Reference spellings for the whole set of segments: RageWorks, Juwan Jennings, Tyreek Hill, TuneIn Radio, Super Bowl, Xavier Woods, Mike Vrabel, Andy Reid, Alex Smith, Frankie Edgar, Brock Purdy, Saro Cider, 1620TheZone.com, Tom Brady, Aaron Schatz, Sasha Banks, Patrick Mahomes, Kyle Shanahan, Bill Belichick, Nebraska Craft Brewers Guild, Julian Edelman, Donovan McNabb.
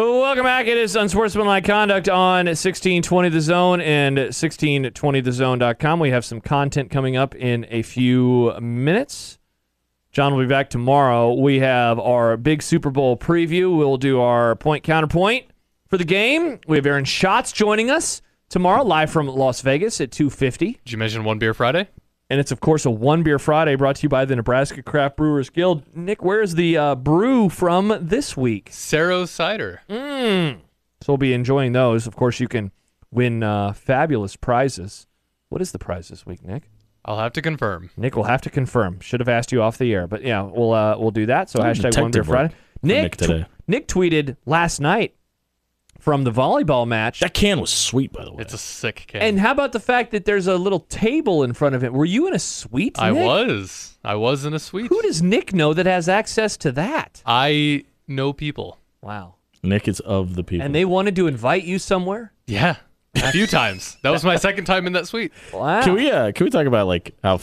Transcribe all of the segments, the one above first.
Welcome back. It is Unsportsmanlike Conduct on 1620 The Zone and 1620TheZone.com. We have some content coming up in a few minutes. John will be back tomorrow. We have our big Super Bowl preview. We'll do our point-counterpoint for the game. We have Aaron Schatz joining us tomorrow, live from Las Vegas at 2:50. Did you mention One Beer Friday? And it's, of course, a One Beer Friday brought to you by the Nebraska Craft Brewers Guild. Nick, where is the brew from this week? Saro Cider. So we'll be enjoying those. Of course, you can win fabulous prizes. What is the prize this week, Nick? I'll have to confirm. Nick will have to confirm. Should have asked you off the air. But, yeah, we'll do that. So hashtag One Beer Friday. Nick tweeted last night from the volleyball match. That can was sweet, by the way. It's a sick can. And how about the fact that there's a little table in front of it? Were you in a suite, Nick? I was in a suite. Who does Nick know that has access to that? I know people. Wow. Nick is of the people. And they wanted to invite you somewhere? Yeah. A few times. That was my second time in that suite. Wow. Can we talk about how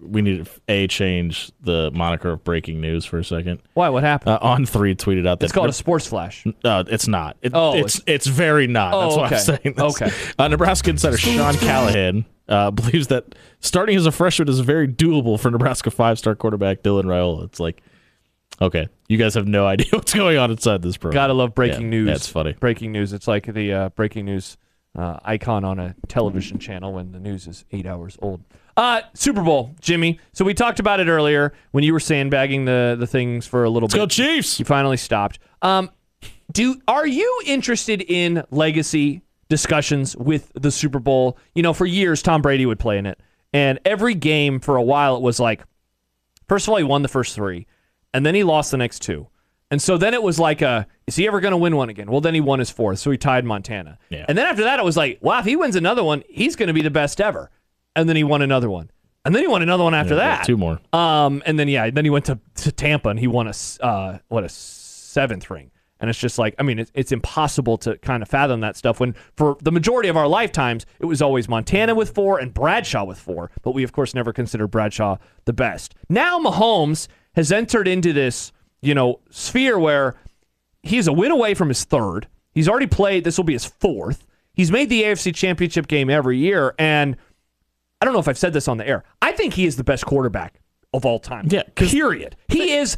we need to change the moniker of breaking news for a second? Why? What happened? On3 tweeted out that it's called a sports flash. No, it's not. It's very not. Oh, that's what I'm saying. This. Okay. Nebraska insider Sean Callahan believes that starting as a freshman is very doable for Nebraska 5-star quarterback Dylan Raiola. It's like, okay, you guys have no idea what's going on inside this program. Gotta love breaking news. That's funny. Breaking news. It's like the breaking news icon on a television channel when the news is 8 hours old. Super Bowl, Jimmy. So we talked about it earlier when you were sandbagging the things for a little bit. Let's go Chiefs! You finally stopped. Are you interested in legacy discussions with the Super Bowl? You know, for years, Tom Brady would play in it. And every game for a while, it was like, first of all, he won the first three. And then he lost the next two. And so then it was like, is he ever going to win one again? Well, then he won his fourth, so he tied Montana. Yeah. And then after that, it was like, wow, if he wins another one, he's going to be the best ever. And then he won another one. And then he won another one after that. Two more. And then he went to Tampa, and he won a seventh ring. And it's just like, I mean, it's impossible to kind of fathom that stuff when for the majority of our lifetimes, it was always Montana with four and Bradshaw with four. But we, of course, never considered Bradshaw the best. Now Mahomes has entered into this sphere where he's a win away from his third. He's already played. This will be his fourth. He's made the AFC Championship game every year, and I don't know if I've said this on the air. I think he is the best quarterback of all time. Yeah, period. He is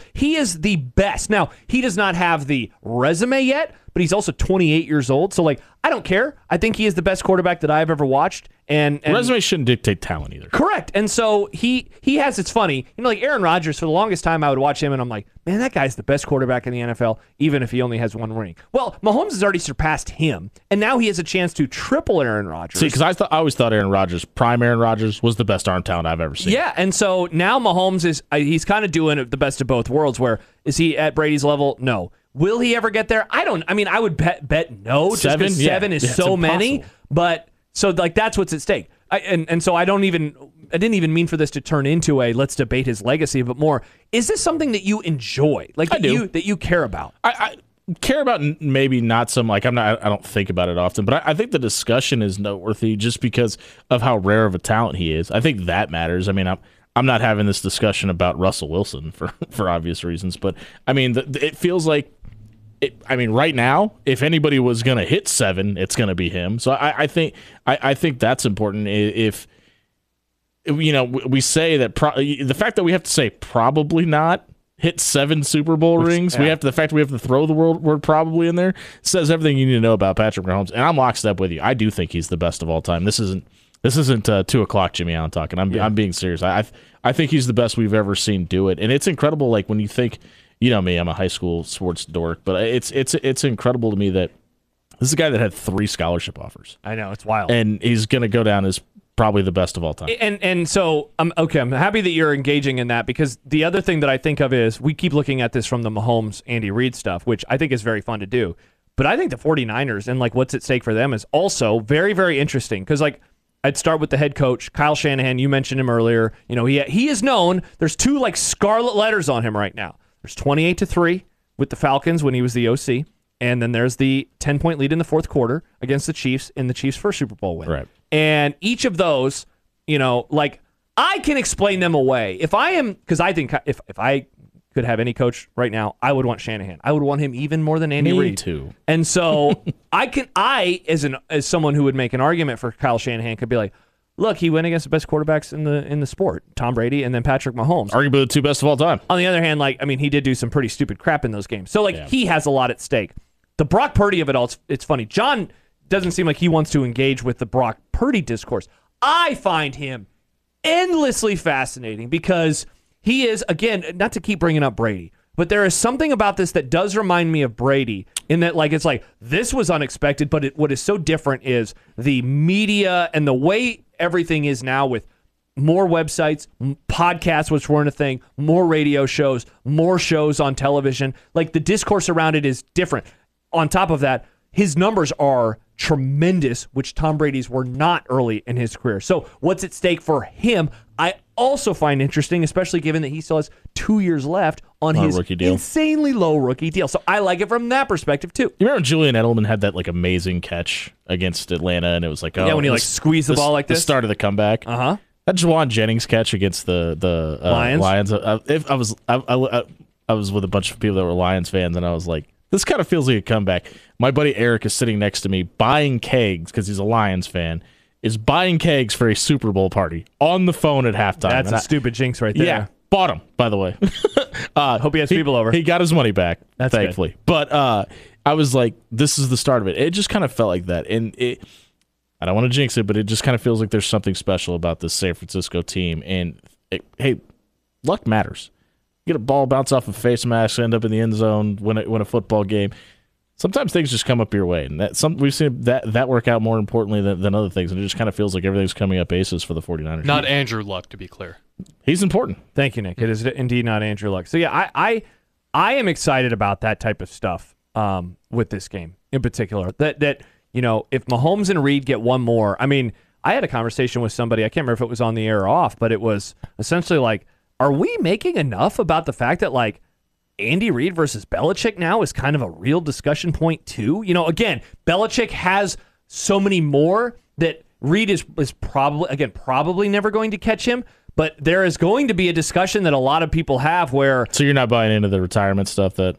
the best. Now, he does not have the resume yet, but he's also 28 years old. So, I don't care. I think he is the best quarterback that I've ever watched. And resume shouldn't dictate talent either. Correct. And so he has, it's funny, Aaron Rodgers, for the longest time I would watch him and I'm like, man, that guy's the best quarterback in the NFL, even if he only has one ring. Well, Mahomes has already surpassed him, and now he has a chance to triple Aaron Rodgers. See, because I always thought Aaron Rodgers was the best arm talent I've ever seen. Yeah, and so now Mahomes he's kind of doing the best of both worlds, where is he at Brady's level? No. Will he ever get there? I would bet no. Seven? Just because seven is so many. But so that's what's at stake. I didn't even mean for this to turn into a let's debate his legacy, but more, is this something that you enjoy? That you care about? I care about, maybe not some, I don't think about it often, but I think the discussion is noteworthy just because of how rare of a talent he is. I think that matters. I mean, I'm not having this discussion about Russell Wilson for obvious reasons, but I mean, it feels like, right now, if anybody was going to hit seven, it's going to be him. So I think that's important. If we say that the fact that we have to say probably not hit seven Super Bowl rings, yeah. The fact that we have to throw the word probably in there says everything you need to know about Patrick Mahomes. And I'm lockstep with you. I do think he's the best of all time. This isn't 2:00 Jimmy Allen talking. I'm being serious. I think he's the best we've ever seen do it, and it's incredible. When you think. You know me, I'm a high school sports dork, but it's incredible to me that this is a guy that had three scholarship offers. I know, it's wild. And he's going to go down as probably the best of all time. And so, I'm happy that you're engaging in that, because the other thing that I think of is we keep looking at this from the Mahomes, Andy Reid stuff, which I think is very fun to do. But I think the 49ers and like what's at stake for them is also very, very interesting. Because like I'd start with the head coach, Kyle Shanahan. You mentioned him earlier. You know, he is known. There's two like scarlet letters on him right now. There's 28-3 with the Falcons when he was the OC. And then there's the 10-point lead in the fourth quarter against the Chiefs in the Chiefs' first Super Bowl win. Right. And each of those, you know, like I can explain them away. If I am, because I think if I could have any coach right now, I would want Shanahan. I would want him even more than Andy Reid. Me too. And so I, as someone who would make an argument for Kyle Shanahan, could be like, look, he went against the best quarterbacks in the sport, Tom Brady and then Patrick Mahomes. Arguably the two best of all time. On the other hand, like I mean, he did do some pretty stupid crap in those games. So like he has a lot at stake. The Brock Purdy of it all, it's funny. John doesn't seem like he wants to engage with the Brock Purdy discourse. I find him endlessly fascinating because he is, again, not to keep bringing up Brady, but there is something about this that does remind me of Brady in that, like, it's like this was unexpected, but what is so different is the media and the way everything is now with more websites, podcasts, which weren't a thing, more radio shows, more shows on television. Like, the discourse around it is different. On top of that, his numbers are tremendous, which Tom Brady's were not early in his career. So what's at stake for him, I also find interesting, especially given that he still has 2 years left on his insanely low rookie deal. So I like it from that perspective, too. You remember Julian Edelman had that like amazing catch against Atlanta, and it was like, oh. Yeah, when he like squeezed the ball like this. The start of the comeback. Uh-huh. That Juwan Jennings catch against the Lions. I was with a bunch of people that were Lions fans, and I was like, this kind of feels like a comeback. My buddy Eric is sitting next to me buying kegs, because he's a Lions fan, is buying kegs for a Super Bowl party on the phone at halftime. That's a stupid jinx right there. Yeah, bought him, by the way. Hope he has people over. He got his money back, that's thankfully. Good. But I was like, this is the start of it. It just kind of felt like that. And I don't want to jinx it, but it just kind of feels like there's something special about this San Francisco team. And, hey, luck matters. Get a ball, bounce off a face mask, end up in the end zone, win a football game. Sometimes things just come up your way, and we've seen that work out more importantly than other things, and it just kind of feels like everything's coming up aces for the 49ers. Not Andrew Luck, to be clear. He's important. Thank you, Nick. It is indeed not Andrew Luck. So, yeah, I am excited about that type of stuff with this game in particular. That you know, if Mahomes and Reed get one more, I mean, I had a conversation with somebody, I can't remember if it was on the air or off, but it was essentially like, are we making enough about the fact that, like, Andy Reid versus Belichick now is kind of a real discussion point, too? You know, again, Belichick has so many more that Reid is probably, again, probably never going to catch him, but there is going to be a discussion that a lot of people have where... So you're not buying into the retirement stuff that...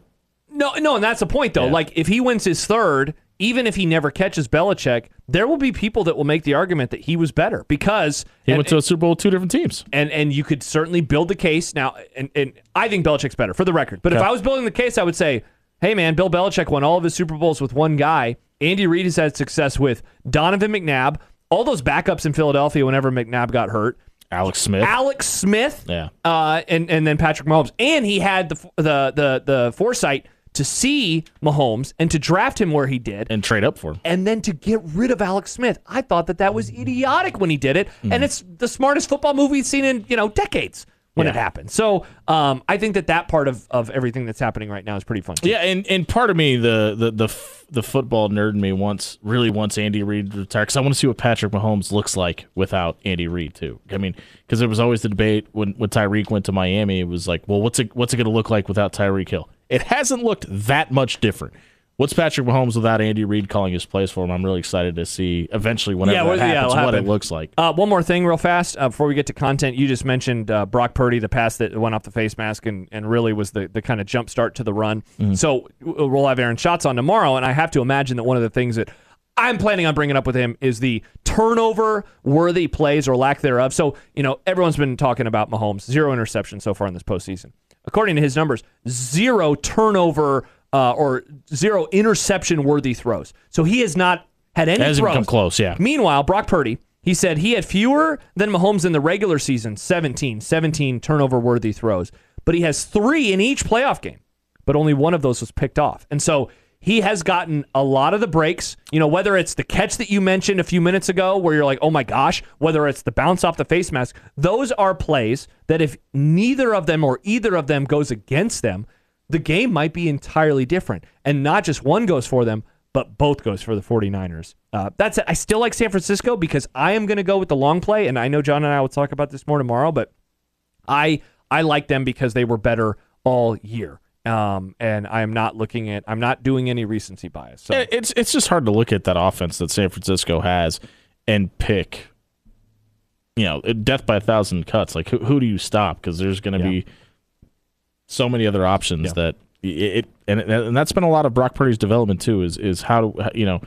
No, and that's the point, though. Yeah. Like, if he wins his third, even if he never catches Belichick, there will be people that will make the argument that he was better because... He went to a Super Bowl with two different teams. And you could certainly build the case. Now, and I think Belichick's better, for the record. But if I was building the case, I would say, hey, man, Bill Belichick won all of his Super Bowls with one guy. Andy Reid has had success with Donovan McNabb. All those backups in Philadelphia whenever McNabb got hurt. Alex Smith. Yeah. And then Patrick Mahomes. And he had the foresight to see Mahomes and to draft him where he did. And trade up for him. And then to get rid of Alex Smith. I thought that was idiotic when he did it. Mm-hmm. And it's the smartest football movie we've seen in, you know, decades when it happened. So I think that part of everything that's happening right now is pretty fun. Too. Yeah, and part of me, the football nerd in me really wants Andy Reid to retire because I want to see what Patrick Mahomes looks like without Andy Reid too. I mean, because there was always the debate when Tyreek went to Miami, it was like, well, what's it going to look like without Tyreek Hill? It hasn't looked that much different. What's Patrick Mahomes without Andy Reid calling his plays for him? I'm really excited to see eventually whenever it happens, what it looks like. One more thing real fast before we get to content. You just mentioned Brock Purdy, the pass that went off the face mask and really was the kind of jump start to the run. Mm-hmm. So we'll have Aaron Schatz on tomorrow, and I have to imagine that one of the things that I'm planning on bringing up with him is the turnover-worthy plays or lack thereof. So, you know, everyone's been talking about Mahomes. 0 interceptions so far in this postseason. According to his numbers, 0 turnover or 0 interception-worthy throws. So he has not had any throws. It hasn't come close, yeah. Meanwhile, Brock Purdy, he said he had fewer than Mahomes in the regular season, 17 turnover-worthy throws. But he has 3 in each playoff game. But only one of those was picked off. And so he has gotten a lot of the breaks. You know, whether it's the catch that you mentioned a few minutes ago where you're like, oh my gosh, whether it's the bounce off the face mask, those are plays that if neither of them or either of them goes against them, the game might be entirely different. And not just one goes for them, but both goes for the 49ers. That's it. I still like San Francisco because I am going to go with the long play, and I know John and I will talk about this more tomorrow, but I like them because they were better all year. And I'm not doing any recency bias. So. It's just hard to look at that offense that San Francisco has and pick, you know, death by a thousand cuts. Like, who do you stop? Because there's going to be so many other options that and that's been a lot of Brock Purdy's development too. Is how to, you know,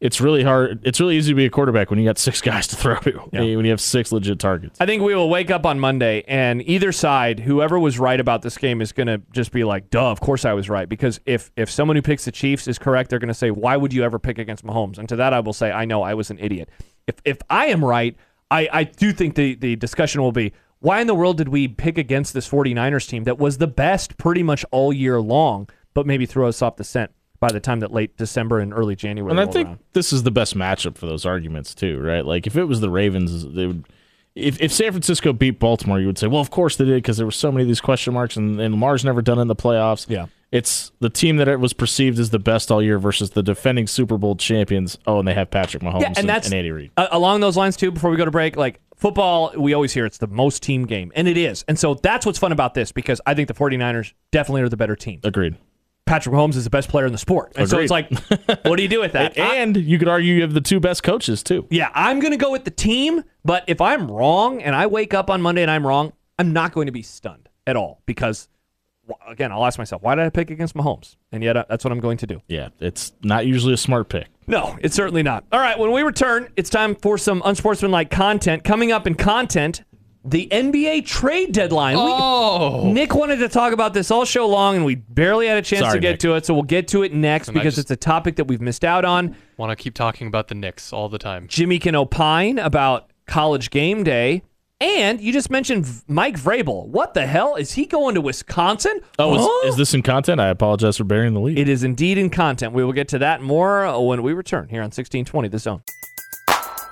it's really hard. It's really easy to be a quarterback when you got six guys to throw to, when you have six legit targets. I think we will wake up on Monday, and either side, whoever was right about this game is going to just be like, duh, of course I was right. Because if someone who picks the Chiefs is correct, they're going to say, why would you ever pick against Mahomes? And to that I will say, I know, I was an idiot. If I am right, I do think the discussion will be, why in the world did we pick against this 49ers team that was the best pretty much all year long, but maybe threw us off the scent by the time that late December and early January. And I think this is the best matchup for those arguments too, right? Like if it was the Ravens, they would. If San Francisco beat Baltimore, you would say, well, of course they did because there were so many of these question marks, and Lamar's never done in the playoffs. Yeah, it's the team that it was perceived as the best all year versus the defending Super Bowl champions. Oh, and they have Patrick Mahomes and Andy Reid. Along those lines too, before we go to break, like football, we always hear it's the most team game, and it is. And so that's what's fun about this, because I think the 49ers definitely are the better team. Agreed. Patrick Mahomes is the best player in the sport. And so it's like, what do you do with that? And you could argue you have the two best coaches, too. Yeah, I'm going to go with the team, but if I'm wrong and I wake up on Monday and I'm wrong, I'm not going to be stunned at all because, again, I'll ask myself, why did I pick against Mahomes? And yet that's what I'm going to do. Yeah, it's not usually a smart pick. No, it's certainly not. All right, when we return, it's time for some unsportsmanlike content. Coming up in content, the NBA trade deadline. Nick wanted to talk about this all show long, and we barely had a chance to get to it, so we'll get to it next because it's a topic that we've missed out on. Want to keep talking about the Knicks all the time. Jimmy can opine about College Game Day, and you just mentioned Mike Vrabel. What the hell? Is he going to Wisconsin? Is this in content? I apologize for burying the lead. It is indeed in content. We will get to that more when we return here on 1620 The Zone.